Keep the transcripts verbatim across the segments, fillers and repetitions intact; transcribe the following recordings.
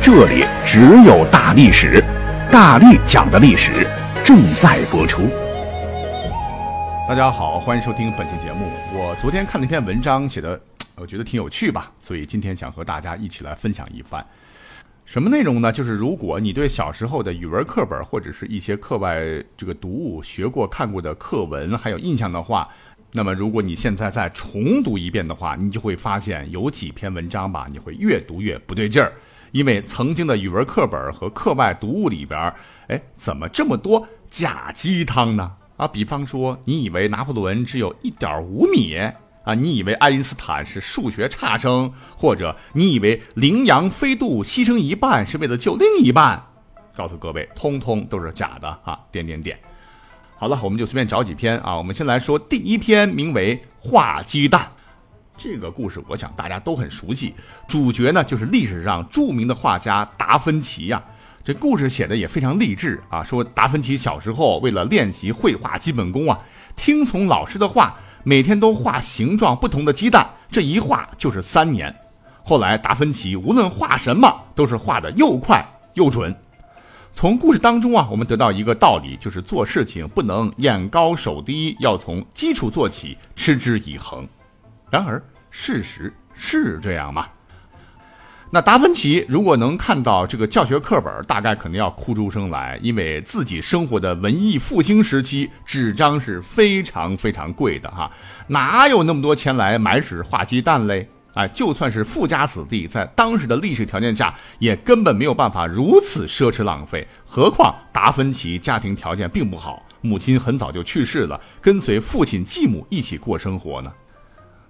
这里只有大历史，大力讲的历史正在播出。大家好，欢迎收听本期节目。我昨天看了一篇文章，写的我觉得挺有趣吧，所以今天想和大家一起来分享一番。什么内容呢？就是如果你对小时候的语文课本或者是一些课外这个读物学过看过的课文还有印象的话，那么如果你现在再重读一遍的话，你就会发现有几篇文章吧，你会越读越不对劲儿，因为曾经的语文课本和课外读物里边，哎，怎么这么多假鸡汤呢？啊，比方说你以为拿破仑只有 一点五米啊，你以为爱因斯坦是数学差生，或者你以为羚羊飞渡牺牲一半是为了救另一半，告诉各位，通通都是假的啊！点点点。好了，我们就随便找几篇啊。我们先来说第一篇，名为《画鸡蛋》。这个故事我想大家都很熟悉，主角呢就是历史上著名的画家达芬奇呀、啊。这故事写的也非常励志啊，说达芬奇小时候为了练习绘画基本功啊，听从老师的话，每天都画形状不同的鸡蛋，这一画就是三年。后来达芬奇无论画什么都是画得又快又准。从故事当中啊，我们得到一个道理，就是做事情不能眼高手低，要从基础做起，持之以恒。然而事实是这样吗？那达芬奇如果能看到这个教学课本，大概可能要哭出声来，因为自己生活的文艺复兴时期，纸张是非常非常贵的哈、啊，哪有那么多钱来买纸画鸡蛋嘞？哎，就算是富家子弟，在当时的历史条件下，也根本没有办法如此奢侈浪费。何况达芬奇家庭条件并不好，母亲很早就去世了，跟随父亲继母一起过生活呢。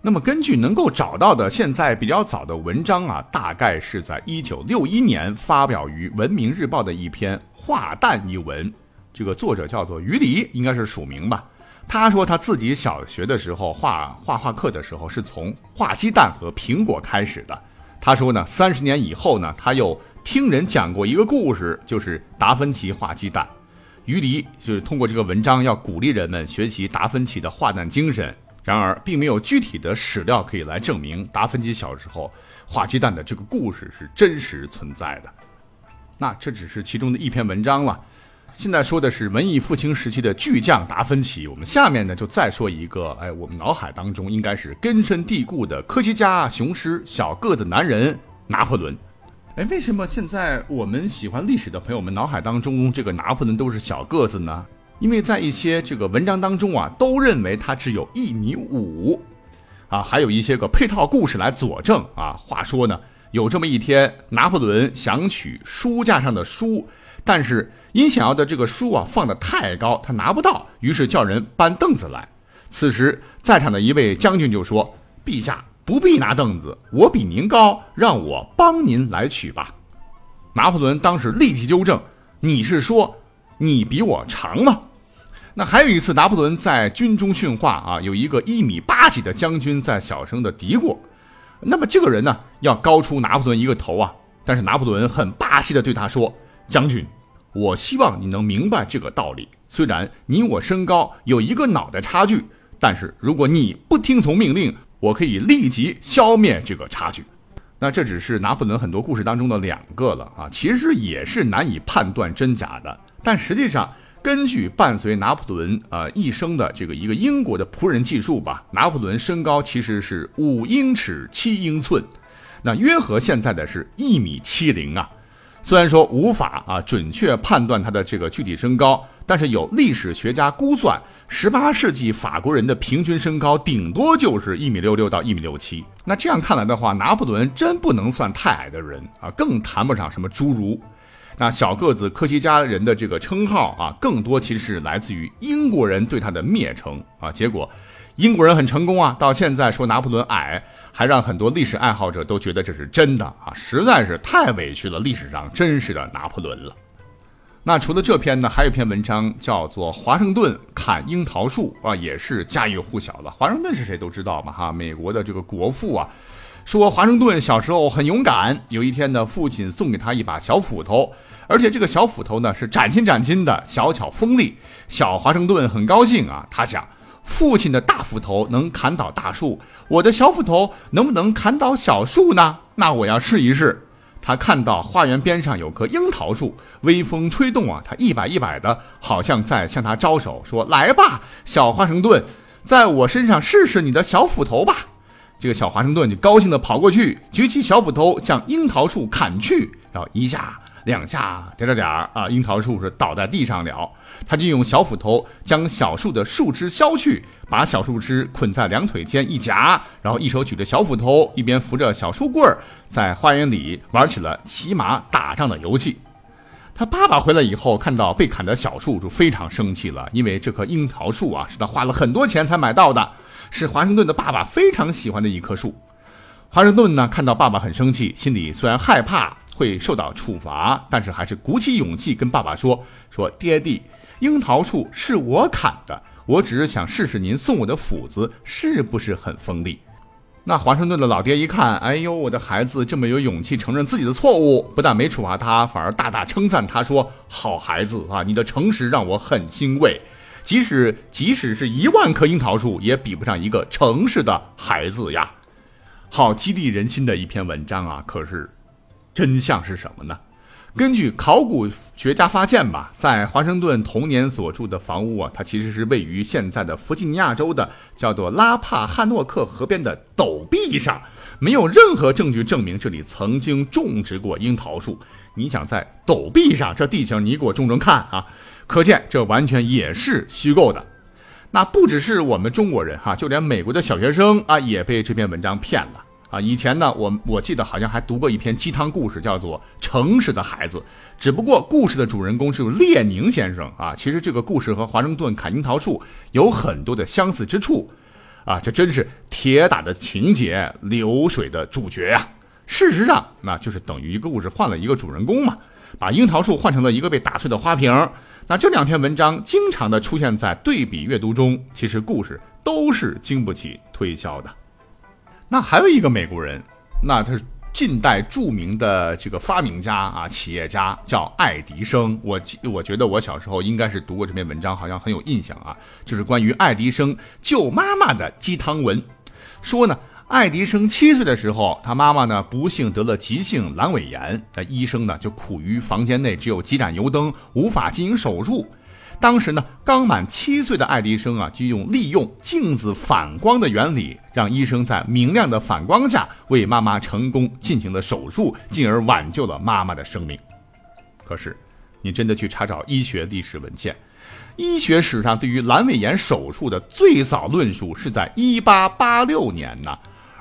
那么根据能够找到的现在比较早的文章啊，大概是在一九六一年发表于《文明日报》的一篇《画蛋》一文，这个作者叫做于黎，应该是署名吧。他说他自己小学的时候画画画课的时候，是从画鸡蛋和苹果开始的。他说呢，三十年以后呢，他又听人讲过一个故事，就是达芬奇画鸡蛋。于黎就是通过这个文章要鼓励人们学习达芬奇的画蛋精神，然而并没有具体的史料可以来证明达芬奇小时候画鸡蛋的这个故事是真实存在的。那这只是其中的一篇文章了。现在说的是文艺复兴时期的巨匠达芬奇，我们下面呢就再说一个，哎，我们脑海当中应该是根深蒂固的科学家、雄狮、小个子男人拿破仑。哎，为什么现在我们喜欢历史的朋友们脑海当中这个拿破仑都是小个子呢？因为在一些这个文章当中啊，都认为他只有一米五，啊，还有一些个配套故事来佐证啊。话说呢，有这么一天，拿破仑想取书架上的书，但是因想要的这个书啊放得太高，他拿不到，于是叫人搬凳子来。此时在场的一位将军就说：“陛下不必拿凳子，我比您高，让我帮您来取吧。”拿破仑当时立即纠正：“你是说你比我长吗？”那还有一次，拿破仑在军中训话啊，有一个一米八几的将军在小声的嘀咕，那么这个人呢要高出拿破仑一个头啊，但是拿破仑很霸气的对他说：“将军，我希望你能明白这个道理，虽然你我身高有一个脑袋差距，但是如果你不听从命令，我可以立即消灭这个差距。”那这只是拿破仑很多故事当中的两个了啊，其实也是难以判断真假的。但实际上，根据伴随拿破仑啊、呃、一生的这个一个英国的仆人技术吧，拿破仑身高其实是五英尺七英寸，那约合现在的是一米七零啊。虽然说无法啊准确判断他的这个具体身高，但是有历史学家估算，十八世纪法国人的平均身高顶多就是一米六六到一米六七。那这样看来的话，拿破仑真不能算太矮的人啊，更谈不上什么侏儒。那小个子科学家人的这个称号啊，更多其实是来自于英国人对他的蔑称啊。结果英国人很成功啊，到现在说拿破仑矮，还让很多历史爱好者都觉得这是真的啊，实在是太委屈了历史上真实的拿破仑了。那除了这篇呢，还有一篇文章叫做《华盛顿砍樱桃树》啊，也是家喻户晓的。华盛顿是谁都知道嘛，哈，美国的这个国父啊，说华盛顿小时候很勇敢，有一天呢，父亲送给他一把小斧头，而且这个小斧头呢是崭新崭新的，小巧锋利。小华盛顿很高兴啊，他想，父亲的大斧头能砍倒大树，我的小斧头能不能砍倒小树呢？那我要试一试。他看到花园边上有棵樱桃树，微风吹动啊，他一摆一摆的，好像在向他招手，说：“来吧，小华盛顿，在我身上试试你的小斧头吧。”这个小华盛顿就高兴的跑过去，举起小斧头向樱桃树砍去，然后一下两下点点点啊，樱桃树是倒在地上了。他就用小斧头将小树的树枝削去，把小树枝捆在两腿间一夹，然后一手举着小斧头，一边扶着小树棍，在花园里玩起了骑马打仗的游戏。他爸爸回来以后，看到被砍的小树就非常生气了，因为这棵樱桃树啊是他花了很多钱才买到的，是华盛顿的爸爸非常喜欢的一棵树。华盛顿呢看到爸爸很生气，心里虽然害怕会受到处罚，但是还是鼓起勇气跟爸爸说说爹地，樱桃树是我砍的，我只是想试试您送我的斧子是不是很锋利。那华盛顿的老爹一看，哎呦，我的孩子这么有勇气承认自己的错误，不但没处罚他，反而大大称赞他，说好孩子啊，你的诚实让我很欣慰，即使即使是一万棵樱桃树也比不上一个诚实的孩子呀。好激励人心的一篇文章啊，可是真相是什么呢？根据考古学家发现吧，在华盛顿童年所住的房屋啊，它其实是位于现在的弗吉尼亚州的叫做拉帕汉诺克河边的陡壁上，没有任何证据证明这里曾经种植过樱桃树。你想在陡壁上，这地形你给我种种看啊，可见这完全也是虚构的。那不只是我们中国人哈、啊，就连美国的小学生啊也被这篇文章骗了。啊，以前呢，我我记得好像还读过一篇鸡汤故事，叫做《诚实的孩子》，只不过故事的主人公是列宁先生啊。其实这个故事和华盛顿砍樱桃树有很多的相似之处，啊，这真是铁打的情节，流水的主角呀、啊。事实上，那就是等于一个故事换了一个主人公嘛，把樱桃树换成了一个被打碎的花瓶。那这两篇文章经常的出现在对比阅读中，其实故事都是经不起推敲的。那还有一个美国人，那他是近代著名的这个发明家啊，企业家，叫爱迪生。我我觉得我小时候应该是读过这篇文章，好像很有印象啊，就是关于爱迪生救妈妈的鸡汤文。说呢，爱迪生七岁的时候，他妈妈呢不幸得了急性阑尾炎，那医生呢就苦于房间内只有几盏油灯，无法进行手术。当时呢，刚满七岁的爱迪生啊，就用利用镜子反光的原理，让医生在明亮的反光下为妈妈成功进行了手术，进而挽救了妈妈的生命。可是，你真的去查找医学历史文献，医学史上对于阑尾炎手术的最早论述是在一八八六年呢，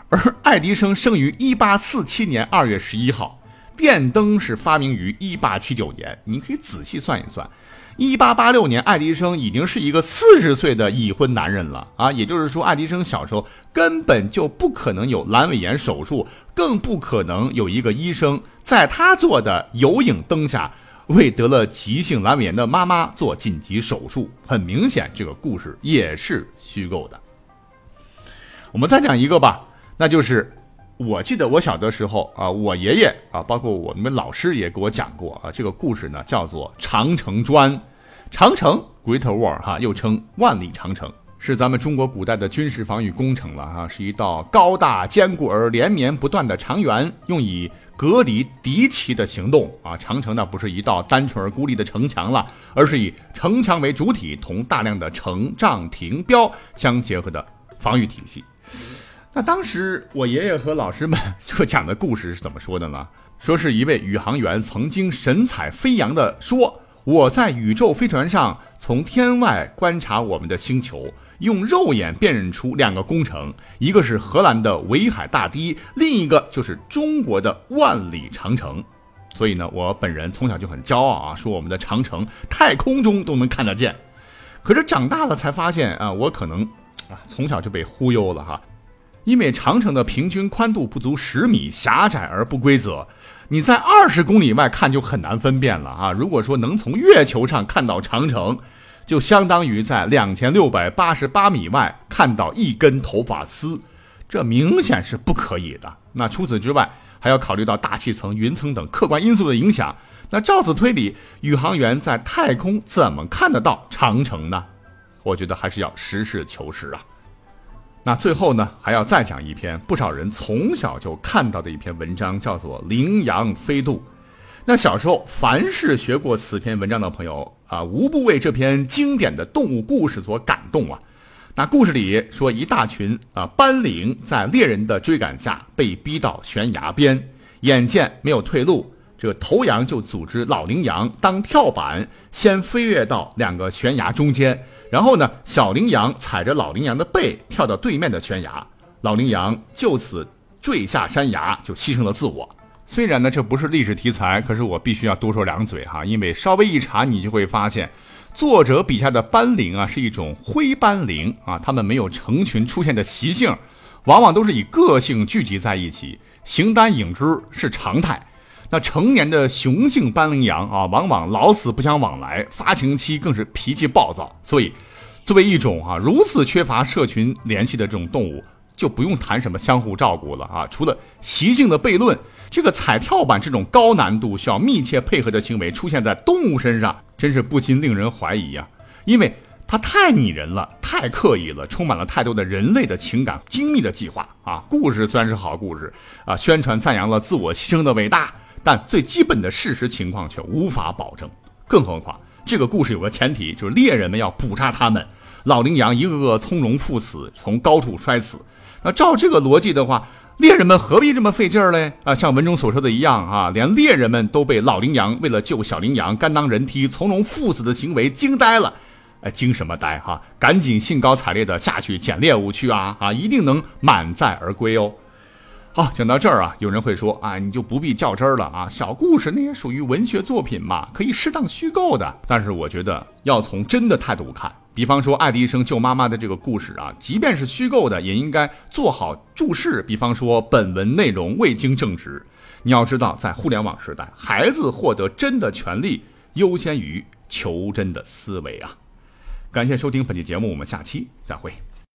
而爱迪生生于一八四七年二月十一号，电灯是发明于一八七九年。你可以仔细算一算。一八八六年，爱迪生已经是一个四十岁的已婚男人了啊，也就是说，爱迪生小时候根本就不可能有阑尾炎手术，更不可能有一个医生在他做的有影灯下为得了急性阑尾炎的妈妈做紧急手术。很明显，这个故事也是虚构的。我们再讲一个吧，那就是我记得我小的时候啊，我爷爷啊，包括我们老师也给我讲过啊，这个故事呢叫做长城砖。长城 Great Wall 哈、啊，又称万里长城，是咱们中国古代的军事防御工程了哈、啊，是一道高大坚固而连绵不断的长垣，用以隔离敌骑的行动啊。长城呢不是一道单纯而孤立的城墙了，而是以城墙为主体，同大量的城障亭标相结合的防御体系。那当时我爷爷和老师们这讲的故事是怎么说的呢？说是一位宇航员曾经神采飞扬地说，我在宇宙飞船上从天外观察我们的星球，用肉眼辨认出两个工程，一个是荷兰的围海大堤，另一个就是中国的万里长城。所以呢，我本人从小就很骄傲啊，说我们的长城太空中都能看得见。可是长大了才发现啊，我可能啊，从小就被忽悠了哈。因为长城的平均宽度不足十米，狭窄而不规则，你在二十公里外看就很难分辨了啊。如果说能从月球上看到长城，就相当于在两千六百八十八米外看到一根头发丝，这明显是不可以的。那除此之外，还要考虑到大气层、云层等客观因素的影响。那照此推理，宇航员在太空怎么看得到长城呢？我觉得还是要实事求是啊。那最后呢，还要再讲一篇不少人从小就看到的一篇文章，叫做《羚羊飞渡》。那小时候凡是学过此篇文章的朋友啊，无不为这篇经典的动物故事所感动啊。那故事里说，一大群啊斑羚在猎人的追赶下被逼到悬崖边，眼见没有退路，这个头羊就组织老羚羊当跳板，先飞跃到两个悬崖中间，然后呢，小羚羊踩着老羚羊的背跳到对面的悬崖，老羚羊就此坠下山崖，就牺牲了自我。虽然呢这不是历史题材，可是我必须要多说两嘴哈，因为稍微一查你就会发现，作者笔下的斑羚啊是一种灰斑羚啊，它们没有成群出现的习性，往往都是以个性聚集在一起，形单影只是常态。那成年的雄性斑羚羊啊，往往老死不相往来，发情期更是脾气暴躁，所以作为一种啊如此缺乏社群联系的这种动物，就不用谈什么相互照顾了啊。除了习性的悖论，这个踩跳板这种高难度需要密切配合的行为出现在动物身上，真是不禁令人怀疑啊，因为它太拟人了，太刻意了，充满了太多的人类的情感精密的计划啊。故事虽然是好故事啊，宣传赞扬了自我牺牲的伟大，但最基本的事实情况却无法保证，更何况这个故事有个前提，就是猎人们要捕杀他们，老羚羊一个个从容赴死，从高处摔死。那照这个逻辑的话，猎人们何必这么费劲儿嘞？啊，像文中所说的一样啊，连猎人们都被老羚羊为了救小羚羊甘当人梯从容赴死的行为惊呆了。哎，惊什么呆哈、啊？赶紧兴高采烈的下去捡猎物去啊！啊，一定能满载而归哦。好，讲到这儿啊，有人会说啊，你就不必较真儿了啊，小故事那也属于文学作品嘛，可以适当虚构的。但是我觉得要从真的态度看，比方说爱迪生救妈妈的这个故事啊，即便是虚构的，也应该做好注释，比方说本文内容未经证实。你要知道，在互联网时代，孩子获得真的权利优先于求真的思维啊。感谢收听本期节目，我们下期再会。